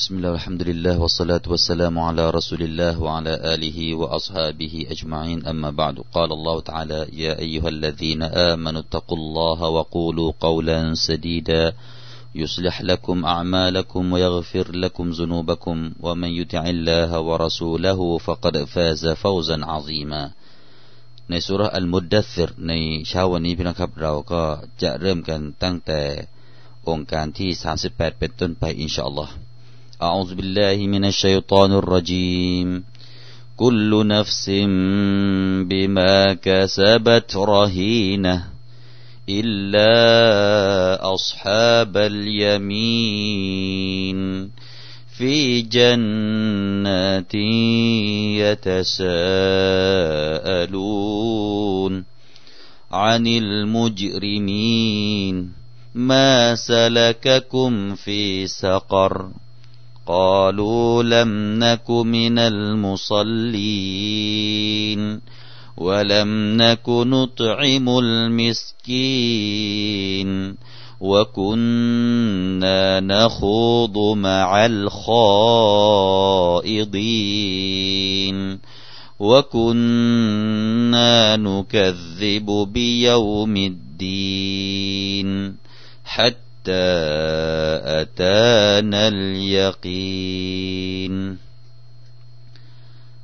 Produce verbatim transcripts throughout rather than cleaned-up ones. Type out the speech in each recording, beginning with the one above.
بسم الله والحمد لله والصلاة والسلام على رسول الله وعلى آله وأصحابه أجمعين أما بعد قال الله تعالى يا أيها الذين آمنوا اتقوا الله وقولوا قولا سديدا يصلح لكم أعمالكم ويغفر لكم ذنوبكم ومن يطع الله ورسوله فقد فاز فوزا عظيما ในซูเราะห์อัลมุดดัษซิรในเช้าวันนี้พี่น้องครับเราก็จะเริ่มกันตั้งแต่องค์การที่สามสิบแปดเป็นต้นไปอินชาอัลลอฮ์ أعوذ بالله من الشيطان الرجيم كل نفس بما كسبت رهينة إلا أصحاب اليمين في جنات يتساءلون عن المجرمين ما سلككم في سقر قالوا لم نك من المصلين ولم نك نطعم المسكين وكنا نخوض مع الخائضين وكنا نكذب بيوم الدين حتى أتانا اليقين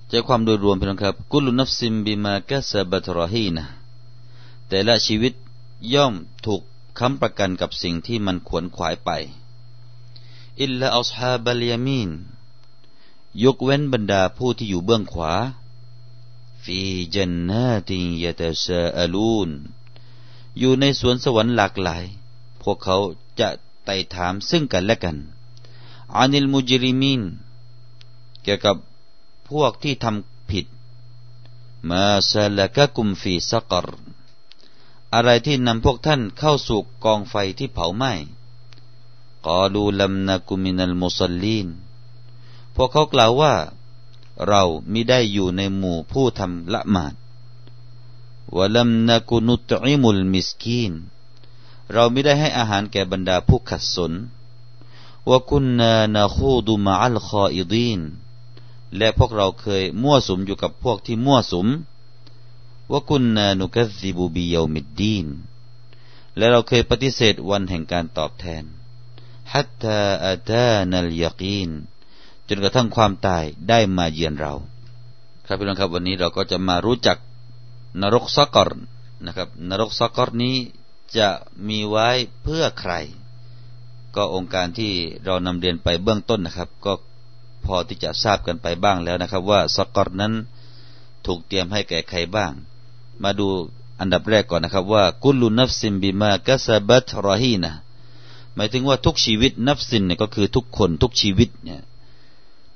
ใจความโดยรวมพี่น้องครับกุลนัฟซิมบิมากะซะบัตรอฮีนะแต่ละชีวิตย่อมถูกค้ำประกันกับสิ่งที่มันขวนขวายไปอิลลาอัศฮาบัลยามีนยกเว้นบรรดาผู้ที่อยู่เบื้องขวาฟีจันนาติยะตะซาอลูนอยู่ในสวนสวรรค์หลากหลายพวกเขาจะไต่ถามซึ่งกันและกันอานิลมุจริมีนเกี่ยวกับพวกที่ทำผิดมาซะละกะกุมฟีซักรอะไรที่นำพวกท่านเข้าสู่กองไฟที่เผาไหม้กอลูลัมนะกุมินัลมุศอลลีนพวกเขากล่าวว่าเรามิได้อยู่ในหมู่ผู้ทำละหมาดวะลัมนะกุนุตอิมุลมิสกีนเรามิได้ให้อาหารแก่บรรดาผู้ขัดสนวะกุนนานะคูดุมะอัลฆออิดีนและพวกเราเคยมั่วสุมอยู่กับพวกที่มั่วสุมว่ากุนนานุกัซซิบุบิยอมิดดีนและเราเคยปฏิเสธวันแห่งการตอบแทนฮัตตาอะตานัลยะกีนจนกระทั่งความตายได้มาเยือนเราครับพี่น้องครับวันนี้เราก็จะมารู้จักนรกซักรนะครับนรกซักรนี้จะมีไว้เพื่อใครก็องค์การที่เรานำเรียนไปเบื้องต้นนะครับก็พอที่จะทราบกันไปบ้างแล้วนะครับว่าซักรนั้นถูกเตรียมให้แก่ใครบ้างมาดูอันดับแรกก่อนนะครับว่ากุลลุนัฟซิมบิมากะซะบัตรอฮีนะหมายถึงว่าทุกชีวิตนัฟซินเนี่ยก็คือทุกคนทุกชีวิตเนี่ย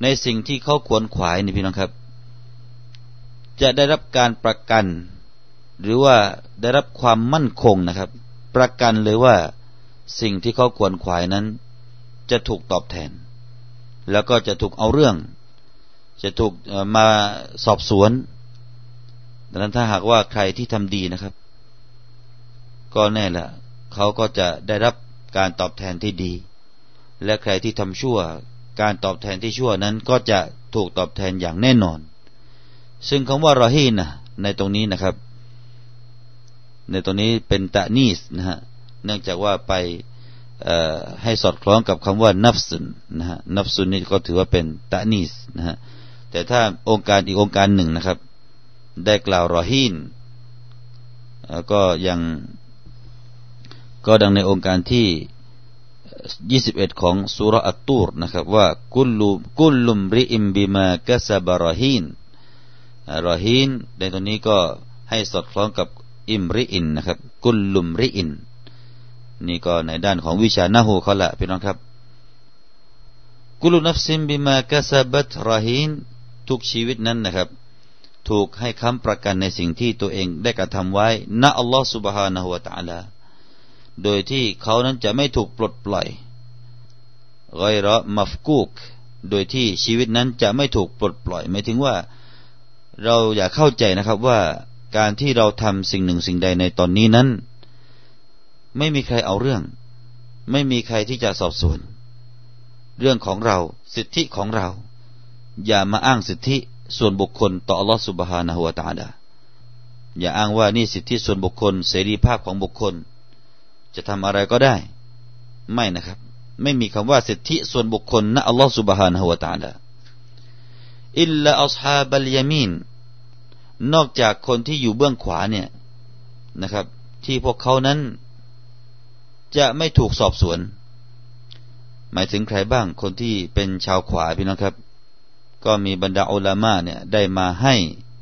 ในสิ่งที่เขาขวนขวายนี่พี่น้องครับจะได้รับการประกันหรือว่าได้รับความมั่นคงนะครับประกันเลยว่าสิ่งที่เขาขวนขวายนั้นจะถูกตอบแทนแล้วก็จะถูกเอาเรื่องจะถูกมาสอบสวนดังนั้นถ้าหากว่าใครที่ทำดีนะครับก็แน่ละเขาก็จะได้รับการตอบแทนที่ดีและใครที่ทำชั่วการตอบแทนที่ชั่วนั้นก็จะถูกตอบแทนอย่างแน่นอนซึ่งคำว่ารอฮีนะในตรงนี้นะครับในตรงนี้เป็นตะนีสนะฮะเนื่องจากว่าไปให้สอดคล้องกับคำว่านัฟซุนนะฮะนัฟซุนนี่ก็ถือว่าเป็นตะนีสนะฮะแต่ถ้าองค์การอีกองค์การหนึ่งนะครับได้กล่าวรอฮีนก็ยังก็ดังในองค์การที่ยี่สิบเอ็ดของซูเราะห์อัตตูรนะครับว่ากุลลุกุลลุมริอิมบิมากะซะบะรอฮีนรอฮีนในตรงนี้ก็ให้สอดคล้องกับอิมริอินนะครับกุลลุมริอินนี่ก็ในด้านของวิชานะฮูเขาละพี่น้องครับกุลลุนัฟซิมบิมากะซะบัตรอฮีนทุกชีวิตนั้นนะครับถูกให้ค้ำประกันในสิ่งที่ตัวเองได้กระทำไว้ณอัลลอฮฺซุบฮานะฮูวะตะอาลาโดยที่เขานั้นจะไม่ถูกปลดปล่อยฆอยเราะมัฟกูกโดยที่ชีวิตนั้นจะไม่ถูกปลดปล่อยหมายถึงว่าเราอย่าเข้าใจนะครับว่าการที่เราทำสิ่งหนึ่งสิ่งใดในตอนนี้นั้นไม่มีใครเอาเรื่องไม่มีใครที่จะสอบสวน เรื่องของเราสิทธิของเราอย่ามาอ้างสิทธิส่วนบุคคลต่ออัลลอฮฺซุบฮานะฮูวะตะอาลาอย่าอ้างว่านี่สิทธิส่วนบุคคลเสรีภาพของบุคคลจะทำอะไรก็ได้ไม่นะครับไม่มีคำว่าสิทธิส่วนบุคคลณอัลลอฮฺซุบฮานะฮูวะตะอาลาอิลลาอัศฮาบัลยามีนนอกจากคนที่อยู่เบื้องขวาเนี่ยนะครับที่พวกเขานั้นจะไม่ถูกสอบสวนหมายถึงใครบ้างคนที่เป็นชาวขวาพี่น้องครับก็มีบรรดาอุลามะเนี่ยได้มาให้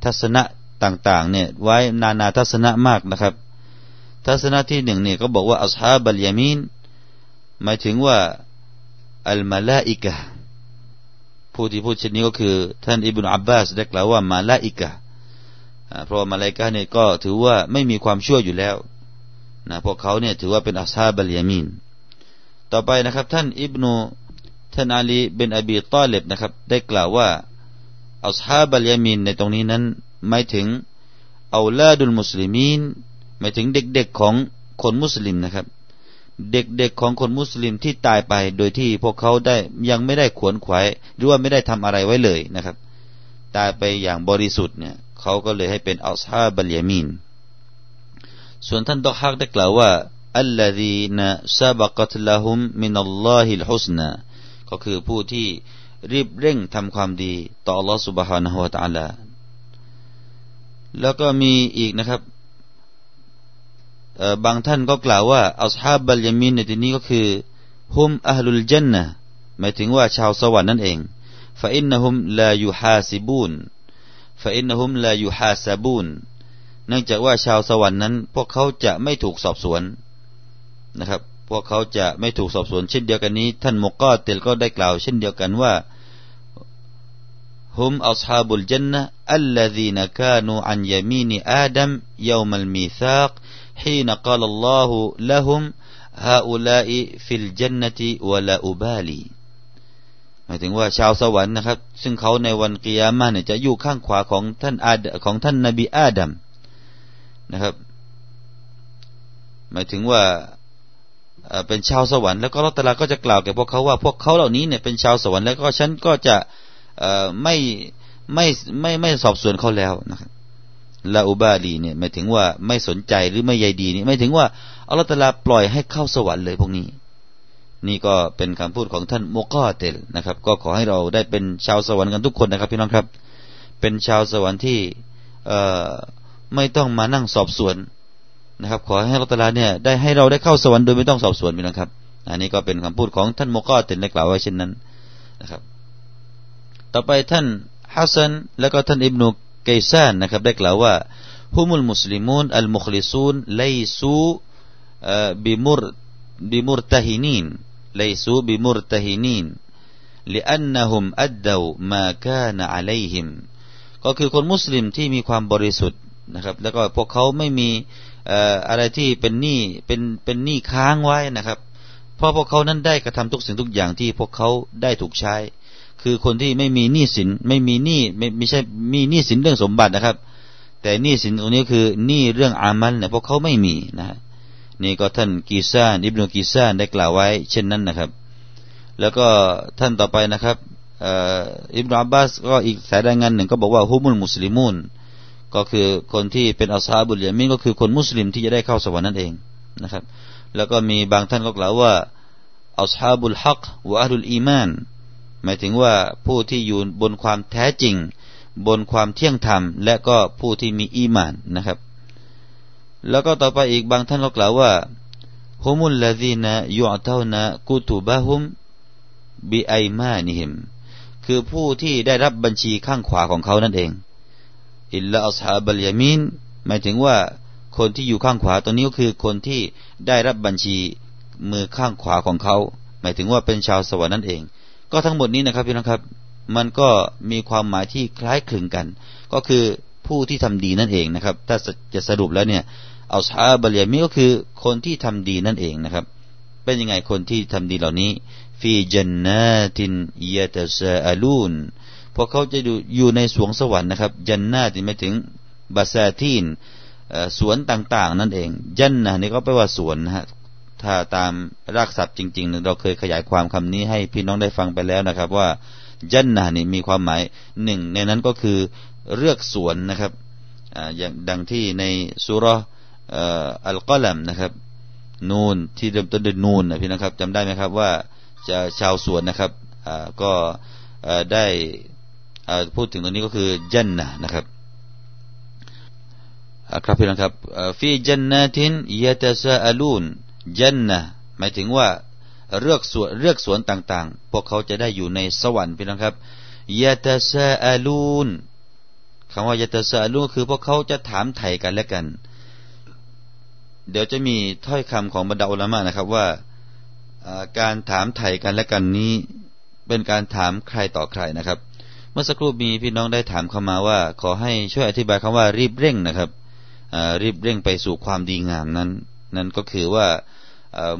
ทัศนะต่างๆเนี่ยไว้นานาทัศนะมากนะครับทัศนะที่หนึ่งเนี่ยก็บอกว่าอัศฮาบัลยามีนหมายถึงว่าอัลมะลาอิกะห์ผู้ที่พูดเช่นนี้ก็คือท่านอิบนุอับบาสได้กล่าวว่ามะลาอิกะห์เพราะมะลาอิกะห์เนี่ยก็ถือว่าไม่มีความชั่วอยู่แล้วนะพวกเขาเนี่ยถือว่าเป็นอัศฮาบัลยามีนต่อไปนะครับท่านอิบนุท่านอาลีบินอบีฏอลิบนะครับได้กล่าวว่าอัศฮาบัลยามีนในตรงนี้นั้นหมายถึงเอาลาดุลมุสลิมีนหมายถึงเด็กๆของคนมุสลิมนะครับเด็กๆของคนมุสลิมที่ตายไปโดยที่พวกเขาได้ยังไม่ได้ขวนขวายหรือว่าไม่ได้ทำอะไรไว้เลยนะครับตายไปอย่างบริสุทธิ์เนี่ยเขาก็เลยให้เป็นอัศฮาบัลยามีนส่วนท่านดอกฮักได้กล่าวว่าอัลลซีนะซะบะกัตละฮุมมินัลลอฮิลฮุสนาก็คือผู้ที่รีบเร่งทำความดีต่ออัลลอฮฺซุบฮานะฮูวะตะอาลาแล้วก็มีอีกนะครับบางท่านก็กล่าวว่าอัศฮาบัลยามีนในที่นี้ก็คือฮุมอะห์ลุลญันนะห์หมายถึงว่าชาวสวรรค์นั่นเองฟะอินนะฮุมลายูฮาซิบูนฟะอินนะฮุมลายูฮาซะบูนเนื่องจากว่าชาวสวรรค์นั้นพวกเขาจะไม่ถูกสอบสวนนะครับพวกเขาจะไม่ถูกสอบสวนเช่นเดียวกันนี้ท่านมุกอติลก็ได้กล่าวเช่นเดียวกันว่าฮุมอัศฮาบุลญันนะห์อัลลซีนะกานูอันยามีนอาดัมยอมัลมีซากحين قال الله لهم هؤلاء في الجنة ولا أبالي หมายถึงว่าชาวสวรรค์นะครับซึ่งเขาในวันกิยามะห์เนี่ยจะอยู่ข้างขวาของท่านอาดของท่านนบีอาดัมนะครับหมายถึงว่าเป็นชาวสวรรค์แล้วก็อัลเลาะห์ตะอาลาก็จะกล่าวแก่พวกเขาว่าพวกเขาเหล่านี้เนี่ยเป็นชาวสวรรค์แล้วก็ฉันก็จะไม่ไม่ไม่ไม่สอบสวนเขาแล้วนะครับลาอุบาลีเนี่ยหมายถึงว่าไม่สนใจหรือไม่ใยดีนี่หมายถึงว่าอัลเลาะห์ตะอาลาปล่อยให้เข้าสวรรค์เลยพวกนี้นี่ก็เป็นคำพูดของท่านมุกอติลนะครับก็ขอให้เราได้เป็นชาวสวรรค์กันทุกคนนะครับพี่น้องครับเป็นชาวสวรรค์ที่เอ่อไม่ต้องมานั่งสอบสวนนะครับขอให้อัลเลาะห์ตะอาลาเนี่ยได้ให้เราได้เข้าสวรรค์โดยไม่ต้องสอบสวนพี่น้องครับอันนี้ก็เป็นคำพูดของท่านมุกอติลได้กล่าวไว้เช่นนั้นนะครับต่อไปท่านฮัสซันและก็ท่านอิบนุไกซานนะครับได้กล่าวว่าฮุมุลมุสลิมูนอัลมุคลิซูนไลซูบิมุรบิมุรตะฮินีนไลซูบิมุรตะฮินีนلأنهم أدوا ما كان عليهم ก็คือคนมุสลิมที่มีความบริสุทธิ์นะครับแล้วก็พวกเขาไม่มีอะไรที่เป็นหนี้เป็นเป็นหนี้ค้างไว้นะครับเพราะพวกเขานั้นได้กระทำทุกสิ่งทุกอย่างที่พวกเขาได้ถูกใช้คือคนที่ไม่มีหนี้สินไม่มีหนี้ไม่ไม่ใช่มีหนี้สินเรื่องสมบัตินะครับแต่หนี้สินตรงนี้คือหนี้เรื่องอามัลเนี่ยพวกเขาไม่มีนะนี่ก็ท่านกีซานอิบนุกีซานได้กล่าวไว้เช่นนั้นนะครับแล้วก็ท่านต่อไปนะครับเอ่ออิบนุอับบาสก็อีกสายรายงานหนึ่งก็บอกว่าฮุมุลมุสลิมูนก็คือคนที่เป็นอัศฮาบุลยามีนก็คือคนมุสลิมที่จะได้เข้าสวรรค์นั่นเองนะครับแล้วก็มีบางท่านก็กล่าวว่าอัศฮาบุลฮักวะอะห์ลุลอีมานหมายถึงว่าผู้ที่อยู่บนความแท้จริงบนความเที่ยงธรรมและก็ผู้ที่มีอีหม่านนะครับแล้วก็ต่อไปอีกบางท่านก็กล่าวว่าฮุมุลลซีนะยูอตาวนะกุตุบะฮุมบิอัยมานิฮิมคือผู้ที่ได้รับบัญชีข้างขวาของเขานั่นเองอิลลาอัศฮาบัลยามีนหมายถึงว่าคนที่อยู่ข้างขวาตัวนี้ก็คือคนที่ได้รับบัญชีมือข้างขวาของเขาหมายถึงว่าเป็นชาวสวรรค์นั่นเองก็ทั้งหมดนี้นะครับพี่น้องครับมันก็มีความหมายที่คล้ายคลึงกันก็คือผู้ที่ทำดีนั่นเองนะครับถ้าจะสรุปแล้วเนี่ยอัศฮาบัลยามีนก็คือคนที่ทำดีนั่นเองนะครับเป็นยังไงคนที่ทำดีเหล่านี้ฟีญันนาตินยะตะซาอลูนพวกเขาจะอยู่ในสวงสวรรค์นะครับญันนาตินหมายถึงบาซาตีนสวนต่างๆนั่นเองญันนะห์นี่ก็แปลว่าสวนนะฮะ ถ้าตามรากศัพท์จริงๆเราเคยขยายความคำนี้ให้พี่น้องได้ฟังไปแล้วนะครับว่าญันนะห์นี่มีความหมายหนึ่งในนั้นก็คือเลือกสวนนะครับอย่างดังที่ในซูเราะห์อัลกอลัมนะครับนูนที่เริ่มต้นด้วยนูนนะพี่นะครับจำได้ไหมครับว่าชาวสวนนะครับก็ได้พูดถึงตรงนี้ก็คือญันนะห์นะครับครับพี่น้องครับฟีญันนาตินยะตะซาอะลูนญันนะห์หมายถึงว่าเลือกสวนเลือกสวนต่างๆพวกเขาจะได้อยู่ในสวรรค์พี่น้องครับยะตะซาอะลูนคำว่ายะตะซาอะลูนคือพวกเขาจะถามไถ่กันและกันเดี๋ยวจะมีถ้อยคำของบรรดาอุลามะห์นะครับว่าการถามไถ่กันและกันนี้เป็นการถามใครต่อใครนะครับเมื่อสักครู่มีพี่น้องได้ถามเข้ามาว่าขอให้ช่วยอธิบายคำว่ารีบเร่งนะครับรีบเร่งไปสู่ความดีงามนั้นนั่นก็คือว่า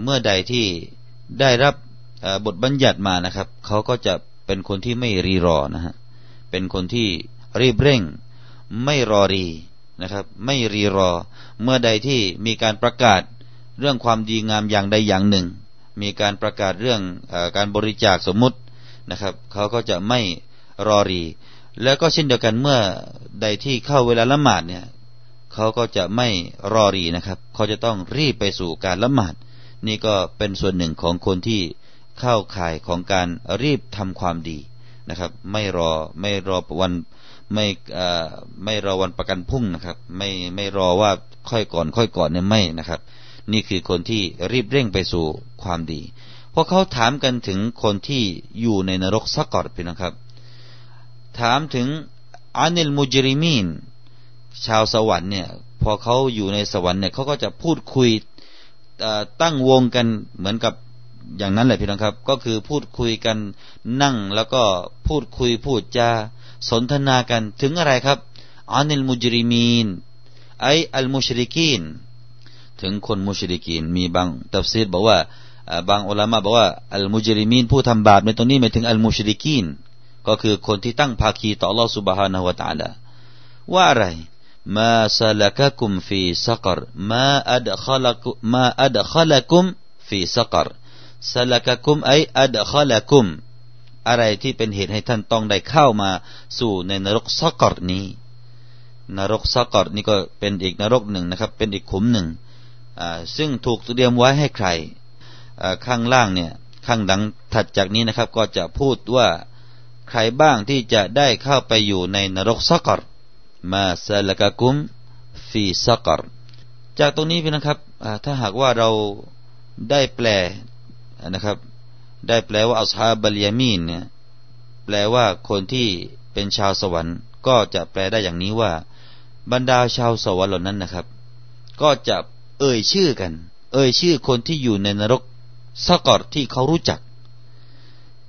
เมื่อใดที่ได้รับบทบัญญัติมานะครับเขาก็จะเป็นคนที่ไม่รีรอนะฮะเป็นคนที่รีบเร่งไม่รอรีนะครับไม่รีรอเมื่อใดที่มีการประกาศเรื่องความดีงามอย่างใดอย่างหนึ่งมีการประกาศเรื่องการบริจาคสมมุตินะครับเขาก็จะไม่รอรีแล้วก็เช่นเดียวกันเมื่อใดที่เข้าเวลาละหมาดเนี่ยเขาก็จะไม่รอรีนะครับเขาจะต้องรีบไปสู่การละหมาดนี่ก็เป็นส่วนหนึ่งของคนที่เข้าข่ายของการรีบทำความดีนะครับไม่รอไม่รอวันไม่ไม่รอวันประกันพรุ่งนะครับไม่ไม่รอว่าค่อยก่อนค่อยก่อนเนี่ยไม่นะครับนี่คือคนที่รีบเร่งไปสู่ความดีเพราะเขาถามกันถึงคนที่อยู่ในนรกซะก่อนพี่น้องครับถามถึงอานิลมุจริมีนชาวสวรรค์เนี่ยพอเขาอยู่ในสวรรค์เนี่ยเขาก็จะพูดคุยตั้งวงกันเหมือนกับอย่างนั้นแหละพี่น้องครับก็คือพูดคุยกันนั่งแล้วก็พูดคุยพูดจาสนทนากันถึงอะไรครับอานิลมุจริมีนไออัลมุชริกีนถึงคนมุชริกีนมีบางตัฟซีรบอกว่าบางอุลามะห์บอกว่าอัลมุจริมีนผู้ทำบาปในตรงนี้หมายถึงอัลมุชริกีนก็คือคนที่ตั้งภาคีต่ออัลเลาะห์ซุบฮานะฮูวะตะอาลาว่าอะไรมาซะละกะกุมฟีซะกรมาอัดฆะละกุมาอัดฆะละกุมฟีซะกรซะละกะกุมไออัดฆะละกุมอะไรที่เป็นเหตุให้ท่านต้องได้เข้ามาสู่ในนรกซะกรนี้นรกซะกรนี่ก็เป็นอีกนรกหนึ่งนะครับเป็นอีกขุมหนึ่งอ่าซึ่งถูกเตรียมไว้ให้ใครอ่าข้างล่างเนี่ยข้างหลังถัดจากนี้นะครับก็จะพูดว่าใครบ้างที่จะได้เข้าไปอยู่ในนรกซะกรมาซะละกะกุมฟีซะกรจากตรงนี้พี่นะครับถ้าหากว่าเราได้แปลนะครับได้แปลว่าอัศฮาบัลยามีนเนี่ยแปลว่าคนที่เป็นชาวสวรรค์ก็จะแปลได้อย่างนี้ว่าบรรดาชาวสวรรค์เหล่านั้นนะครับก็จะเอ่ยชื่อกันเอ่ยชื่อคนที่อยู่ในนรกซะกรที่เขารู้จัก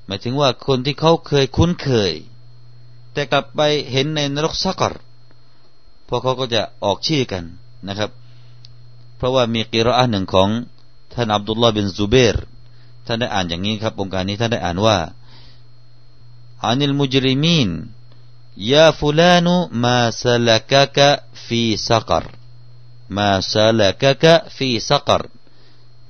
หมายถึงว่าคนที่เขาเคยคุ้นเคยแต่กลับไปเห็นในนรกซะกรพวกเขาก็จะออกชื่อกันนะครับเพราะว่ามีกิรออะห์หนึ่งของท่านอับดุลลอฮ์บินซุเบรท่านได้อ่านอย่างนี้ครับองค์การนี้ท่านได้อ่านว่าอานิลมุจริมีนยาฟุลานุมาซะละกะกะฟีซะกรมาซะละกะกะฟีซะกร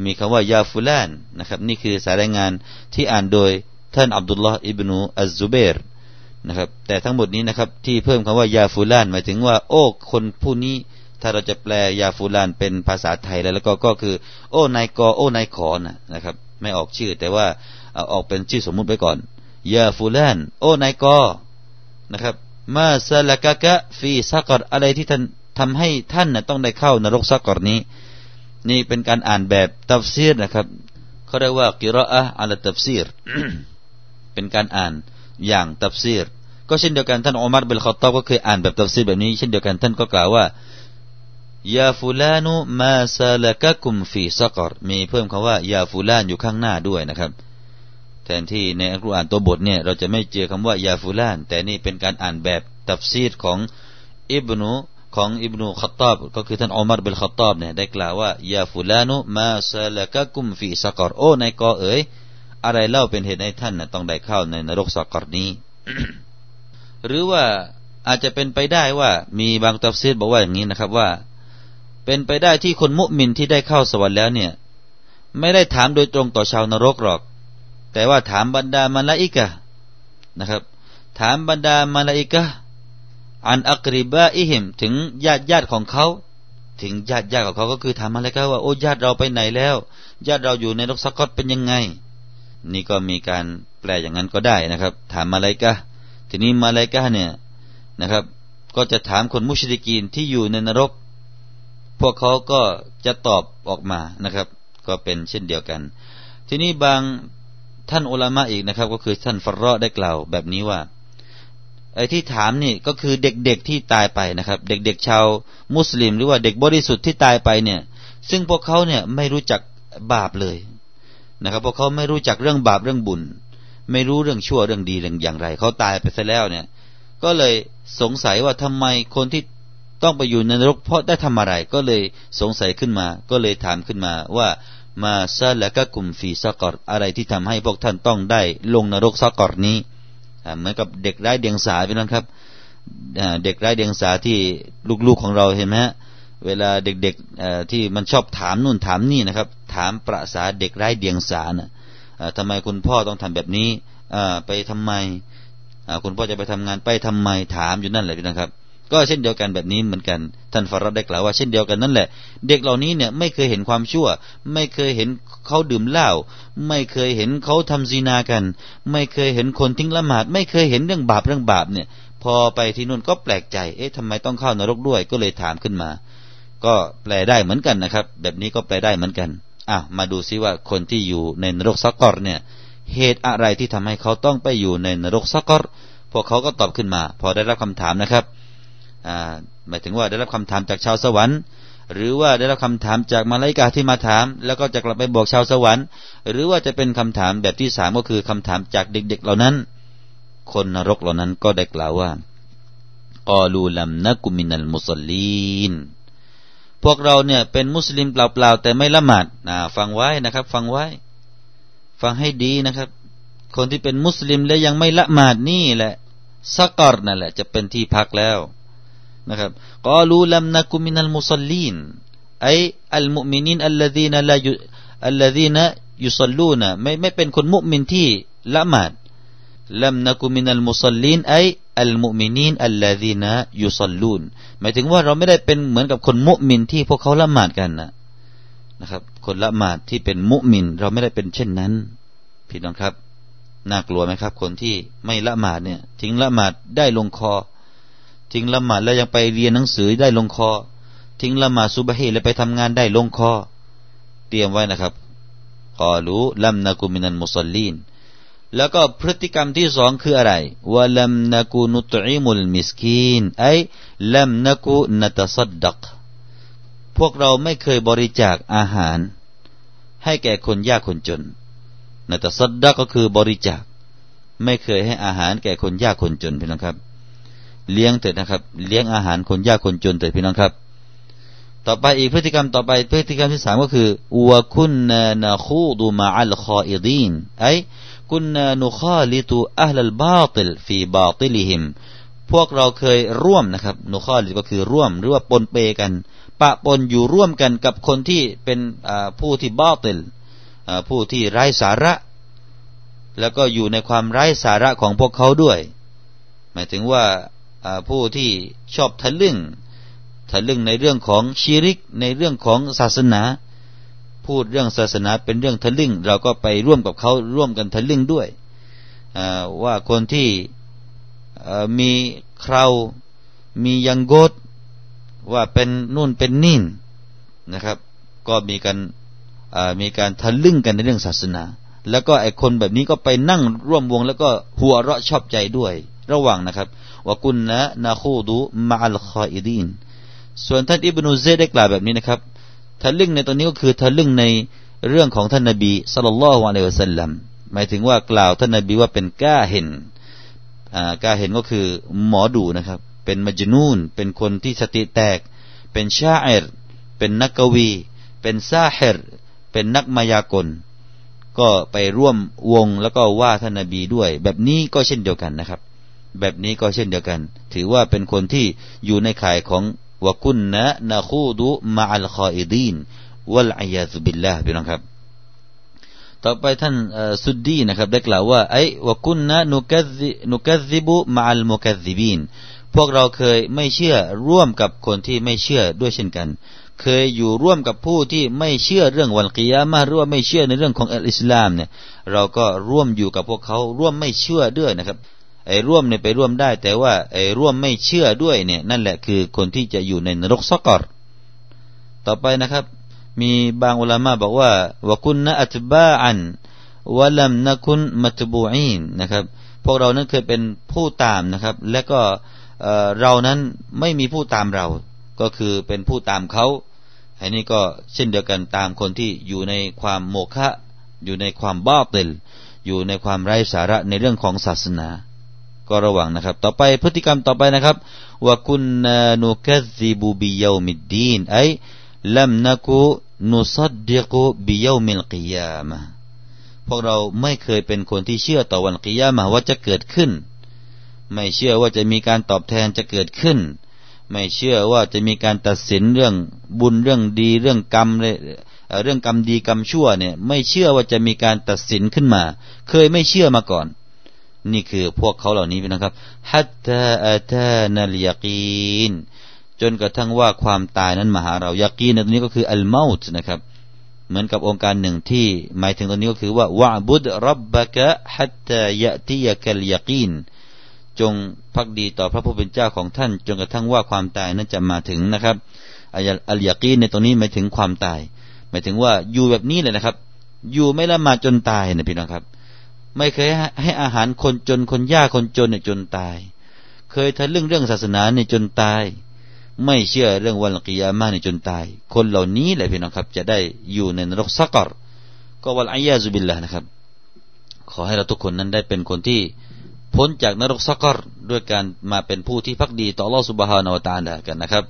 มีคำว่ายาฟุลานนะครับนี่คือสายรายงานที่อ่านโดยท่านอับดุลลอฮ์อิบนุอัซซุบัยรนะครับแต่ทั้งหมดนี้นะครับที่เพิ่มคำว่ายาฟูลานหมายถึงว่าโอ้คนผู้นี้ถ้าเราจะแปลยาฟูลานเป็นภาษาไทยแล้วแล้วก็ก็คือโอ้นายกอโอ้นายขอนะนะครับไม่ออกชื่อแต่ว่าเอาออกเป็นชื่อสมมุติไว้ก่อนยาฟูลานโอ้นายกอนะครับมาซะละกะกะฟีซะกรอะไรที่ท่านทำให้ท่านนะต้องได้เข้านรกซะกรนี้นี่เป็นการอ่านแบบตัฟซีรนะครับเขาเรียกว่ากิรออะห์อะลาตัฟซีร เป็นการอ่านอย่างตัฟซีรก็เช่นเดียวกันท่านอุมัรบิลค็อฏฏอบก็เคยอ่านแบบตัฟซีรแบบนี้เช่นเดียวกันท่านก็กล่าวว่ายาฟูลานุมาซะละกะกุมฟีซะกรมีเพิ่มคำว่ายาฟูลานอยู่ข้างหน้าด้วยนะครับแทนที่ในอัลกุรอานตัวบทเนี่ยเราจะไม่เจอคำว่ายาฟูลานแต่นี่เป็นการอ่านแบบตัฟซีรของอิบนุของอิบนุค็อฏฏอบก็คือท่านอุมัรบิลค็อฏฏอบเนี่ยได้กล่าวว่ายาฟูลานุมาซะละกะกุมฟีซะกรโอ้นายกอเอ๋ยอะไรเล่าเป็นเหตุให้ท่านนะต้องได้เข้าในนรกซะกรนี้ หรือว่าอาจจะเป็นไปได้ว่ามีบางตัฟซีรบอกว่าอย่างนี้นะครับว่าเป็นไปได้ที่คนมุมินที่ได้เข้าสวรรค์แล้วเนี่ย ไม่ได้ถามโดยตรงต่อชาวนรกหรอกแต่ว่าถามบรรดามาลาอิกะห์นะครับถามบรรดามาลาอิกะห์อันอักริบะอิฮิมถึงญาติญาติของเขาถึงญาติญาติของเขาก็คือถามมาลาอิกะห์ว่าโอ้ญาติเราไปไหนแล้วญาติเราอยู่ในนรกซักกอตเป็นยังไงนี่ก็มีการแปลอย่างนั้นก็ได้นะครับถามมาลาอิกะห์ทีนี้มาลาอิกะห์เนี่ยนะครับก็จะถามคนมุชริกีนที่อยู่ในนรกพวกเขาก็จะตอบออกมานะครับก็เป็นเช่นเดียวกันทีนี้บางท่านอุลามะอีกนะครับก็คือท่านฟัรเราะห์ได้กล่าวแบบนี้ว่าไอ้ที่ถามนี่ก็คือเด็กๆที่ตายไปนะครับเด็กๆชาวมุสลิมหรือว่าเด็กบริสุทธิ์ที่ตายไปเนี่ยซึ่งพวกเขาเนี่ยไม่รู้จักบาปเลยนะครับพวกเขาไม่รู้จักเรื่องบาปเรื่องบุญไม่รู้เรื่องชั่วเรื่องดีเรื่องอย่างไรเขาตายไปซะแล้วเนี่ยก็เลยสงสัยว่าทำไมคนที่ต้องไปอยู่ในนรกเพราะได้ทำอะไรก็เลยสงสัยขึ้นมาก็เลยถามขึ้นมาว่ามาซาละกะกุมฟีซักกอรอะไรที่ทำให้พวกท่านต้องได้ลงนรกซักกอรนี้เหมือนกับเด็กไร้เดียงสาพี่น้องครับเด็กไร้เดียงสาที่ลูกๆของเราเห็นไหมฮะเวลาเด็กๆที่มันชอบถามนู่นถามนี่นะครับถามประสาเด็กไร้เดียงสานะทำไมคุณพ่อต้องทำแบบนี้ไปทำไมคุณพ่อจะไปทำงานไปทำไมถามอยู่นั่นแหละพี่น้องครับก็เช่นเดียวกันแบบนี้เหมือนกันท่านฟารัดได้กล่าวว่าเช่นเดียวกันนั่นแหละเด็กเหล่านี้เนี่ยไม่เคยเห็นความชั่วไม่เคยเห็นเขาดื่มเหล้าไม่เคยเห็นเขาทำซินากันไม่เคยเห็นคนทิ้งละหมาดไม่เคยเห็นเรื่องบาปเรื่องบาปเนี่ยพอไปที่นู่นก็แปลกใจเอ๊ะทำไมต้องเข้านรกด้วยก็เลยถามขึ้นมาก็แปลได้เหมือนกันนะครับแบบนี้ก็แปลได้เหมือนกันอ่ะมาดูซิว่าคนที่อยู่ในนรกซักกอรเนี่ยเหตุอะไรที่ทำให้เขาต้องไปอยู่ในนรกซักกอรพวกเขาก็ตอบขึ้นมาพอได้รับคำถามนะครับหมายถึงว่าได้รับคำถามจากชาวสวรรค์หรือว่าได้รับคำถามจากมาลาอิกะห์ที่มาถามแล้วก็จะกลับไปบอกชาวสวรรค์หรือว่าจะเป็นคำถามแบบที่สามก็คือคำถามจากเด็กๆเหล่านั้นคนนรกเหล่านั้นก็ได้กล่าวว่ากอลูลัมนะกุมินัลมุศอลลีนพวกเราเนี่ยเป็นมุสลิมเปล่าๆแต่ไม่ละหมาดนะฟังไว้นะครับฟังไว้ฟังให้ดีนะครับคนที่เป็นมุสลิมและยังไม่ละหมาดนี่แหละซักกอรนั่นแหละจะเป็นที่พักแล้วนะครับกอลูลัมนะกุมินัลมุศอลลีนไออัลมุอ์มินีนอัลลซีนะลายุอัลลซีนะยุศอลลูนะไม่ไม่เป็นคนมุอ์มินที่ละหมาดลัมนะกุมินัลมุศอลลีนไออัลมุอ์มินีนอัลลซีนะยุศอลลูนหมายถึงว่าเราไม่ได้เป็นเหมือนกับคนมุอ์มินที่พวกเขาละหมาดกันนะนะครับคนละหมาดที่เป็นมุอ์มินเราไม่ได้เป็นเช่นนั้นพี่น้องครับน่ากลัวมั้ยครับคนที่ไม่ละหมาดเนี่ยทิ้งละหมาดได้ลงคอทิ้งละหมาดแล้วยังไปเรียนหนังสือได้ลงคอทิ้งละหมาดซุบฮีแล้วไปทำงานได้ลงคอเตรียมไว้นะครับกอลูลัมนะกุมินัลมุศอลลีนแล้วก็พฤติกรรมที่สองคืออะไรวะลัมนะกุนุตอิมุลมิสกีนไอลัมนะกุนะตัศดดักพวกเราไม่เคยบริจาคอาหารให้แก่คนยากคนจนนะตัศดดักก็คือบริจาคไม่เคยให้อาหารแก่คนยากคนจนพี่น้องครับเลี้ยงเถิดนะครับเลี้ยงอาหารคนยากคนจนเถิดพี่น้องครับต่อไปอีกพฤติกรรมต่อไปพฤติกรรมที่สามก็คือวะคุนนานะคูดุมะอัลคออิดีนไอคุนนานุคาลิตุอะห์ลัลบาติลฟีบาติลิฮิมพวกเราเคยร่วมนะครับนุคาลิตก็คือร่วมหรือว่าปนเปกันปะปนอยู่ร่วมกันกับคนที่เป็นผู้ที่บาติลผู้ที่ไร้สาระแล้วก็อยู่ในความไร้สาระของพวกเขาด้วยหมายถึงว่าผู้ที่ชอบทะลึ่งทะลึ่งในเรื่องของชิริกในเรื่องของศาสนาพูดเรื่องศาสนาเป็นเรื่องทะลึ่งเราก็ไปร่วมกับเขาร่วมกันทะลึ่งด้วยว่าคนที่มีเครามียังโกดว่าเป็นนู่นเป็นนี่นะครับก็มีการมีการทะลึ่งกันในเรื่องศาสนาแล้วก็ไอคนแบบนี้ก็ไปนั่งร่วมวงแล้วก็หัวเราะชอบใจด้วยระหว่างนะครับว่ากุนนะนาคูดูมะอัลคออิดีนส่วนท่านอิบนุซัยได้กล่าวแบบนี้นะครับทะลึ่งในตรงนี้ก็คือทะลึ่งในเรื่องของท่านนบีศ็อลลัลลอฮุอะลัยฮิวะซัลลัมหมายถึงว่ากล่าวท่านนบีว่าเป็นกาหินอ่ากาหินก็คือหมอดูนะครับเป็นมัจญูนเป็นคนที่สติแตกเป็นชาอิรเป็นนักกวีเป็นซาฮิรเป็นนักมายากลก็ไปร่วมวงแล้วก็ว่าท่านนบีด้วยแบบนี้ก็เช่นเดียวกันนะครับแบบนี้ก็เช่นเดียวกันถือว่าเป็นคนที่อยู่ในข่ายของวะกุนนะนะคูดุมะอัลคออิดีนวัลอียาซุบิลลาฮ์พี่น้องครับ ต่อไปท่านสุดดีนะครับได้กล่าวว่าไอ้วะกุนนะนุกัซนุกัซซิบุมะอัลมุกัซซิบีนพวกเราเคยไม่เชื่อร่วมกับคนที่ไม่เชื่อด้วยเช่นกันเคยอยู่ร่วมกับผู้ที่ไม่เชื่อเรื่องวันกิยามะฮ์หรือว่าไม่เชื่อในเรื่องของอัลอิสลามเนี่ยเราก็ร่วมอยู่กับพวกเขาร่วมไม่เชื่อด้วยนะครับไอ้ร่วมเนี่ยไปร่วมได้แต่ว่าไอ้ร่วมไม่เชื่อด้วยเนี่ยนั่นแหละคือคนที่จะอยู่ในนรกซะกอรต่อไปนะครับมีบางอุลามะบอกว่าวะกุนนะอัตบาอันวะลัมนะกุนมัตบูอีนนะครับพวกเรานั้นเคยเป็นผู้ตามนะครับและก็เอ่อเรานั้นไม่มีผู้ตามเราก็คือเป็นผู้ตามเขาอันนี้ก็เช่นเดียวกันตามคนที่อยู่ในความโมฆะอยู่ในความบาติลอยู่ในความไร้สาระในเรื่องของศาสนาก็ระวังนะครับต่อไปพฤติกรรมต่อไปนะครับวะกุนนะนุกัซซิบุบิยอมิดดีนไอลัมนะกุนุซัดดิกุบิยอมิลกิยามะฮ์พวกเราไม่เคยเป็นคนที่เชื่อต่อวันกิยามะฮ์ว่าจะเกิดขึ้นไม่เชื่อว่าจะมีการตอบแทนจะเกิดขึ้นไม่เชื่อว่าจะมีการตัดสินเรื่องบุญเรื่องดีเรื่องกรรมเรื่องกรรมดีกรรมชั่วเนี่ยไม่เชื่อว่าจะมีการตัดสินขึ้นมาเคยไม่เชื่อมาก่อนนี่คือพวกเขาเหล่านี้นะครับฮัตตาอะตานัลยะกีนจนกระทั่งว่าความตายนั้นมาหาเรายะกีนตรงนี้ก็คืออัลเมาต์นะครับเหมือนกับองค์การหนึ่งที่หมายถึงตรงนี้ก็คือว่าวะอ์บุดร็อบบะกะฮัตตายะติยะกัลยะกีนจงภักดีต่อพระผู้เป็นเจ้าของท่านจนกระทั่งว่าความตายนั้นจะมาถึงนะครับอัลยะกีนในตรงนี้หมายถึงความตายหมายถึงว่าอยู่แบบนี้เลยนะครับอยู่ไม่ละหมาดจนตายนะพี่น้องครับไม่เคยให้อาหารคนจนคนยากคนจนเนี่ยจนตายเคยทะลึ่งเรื่องศาสนาเนี่ยจนตายไม่เชื่อเรื่องวันกิยามะฮ์เนี่ยจนตายคนเหล่านี้แหละพี่น้องครับจะได้อยู่ในนรกซะกอรก็วัลอียาซุบิลลาห์นะครับขอให้เราทุกคนนั้นได้เป็นคนที่พ้นจากนรกซะกอรด้วยการมาเป็นผู้ที่ภักดีต่ออัลเลาะห์ซุบฮานะฮูวะตะอาลากันนะครับ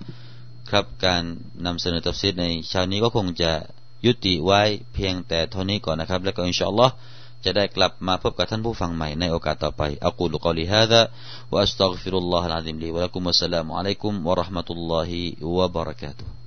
ครับการนำเสนอตัฟซีรในเช้านี้ก็คงจะยุติไว้เพียงแต่เท่านี้ก่อนนะครับแล้วก็อินชาอัลเลาะห์จะได้กลับมาพบกับท่านผู้ฟังใหม่ในโอกาสต่อไปอะกูลุกอลิฮาซาวะอัสตัฆฟิรุลลอฮะลอะซีมลีวะลักุมวัสสลามุอะลัยกุมวะเราะห์มะตุลลอฮิวะบะเราะกาตุฮ์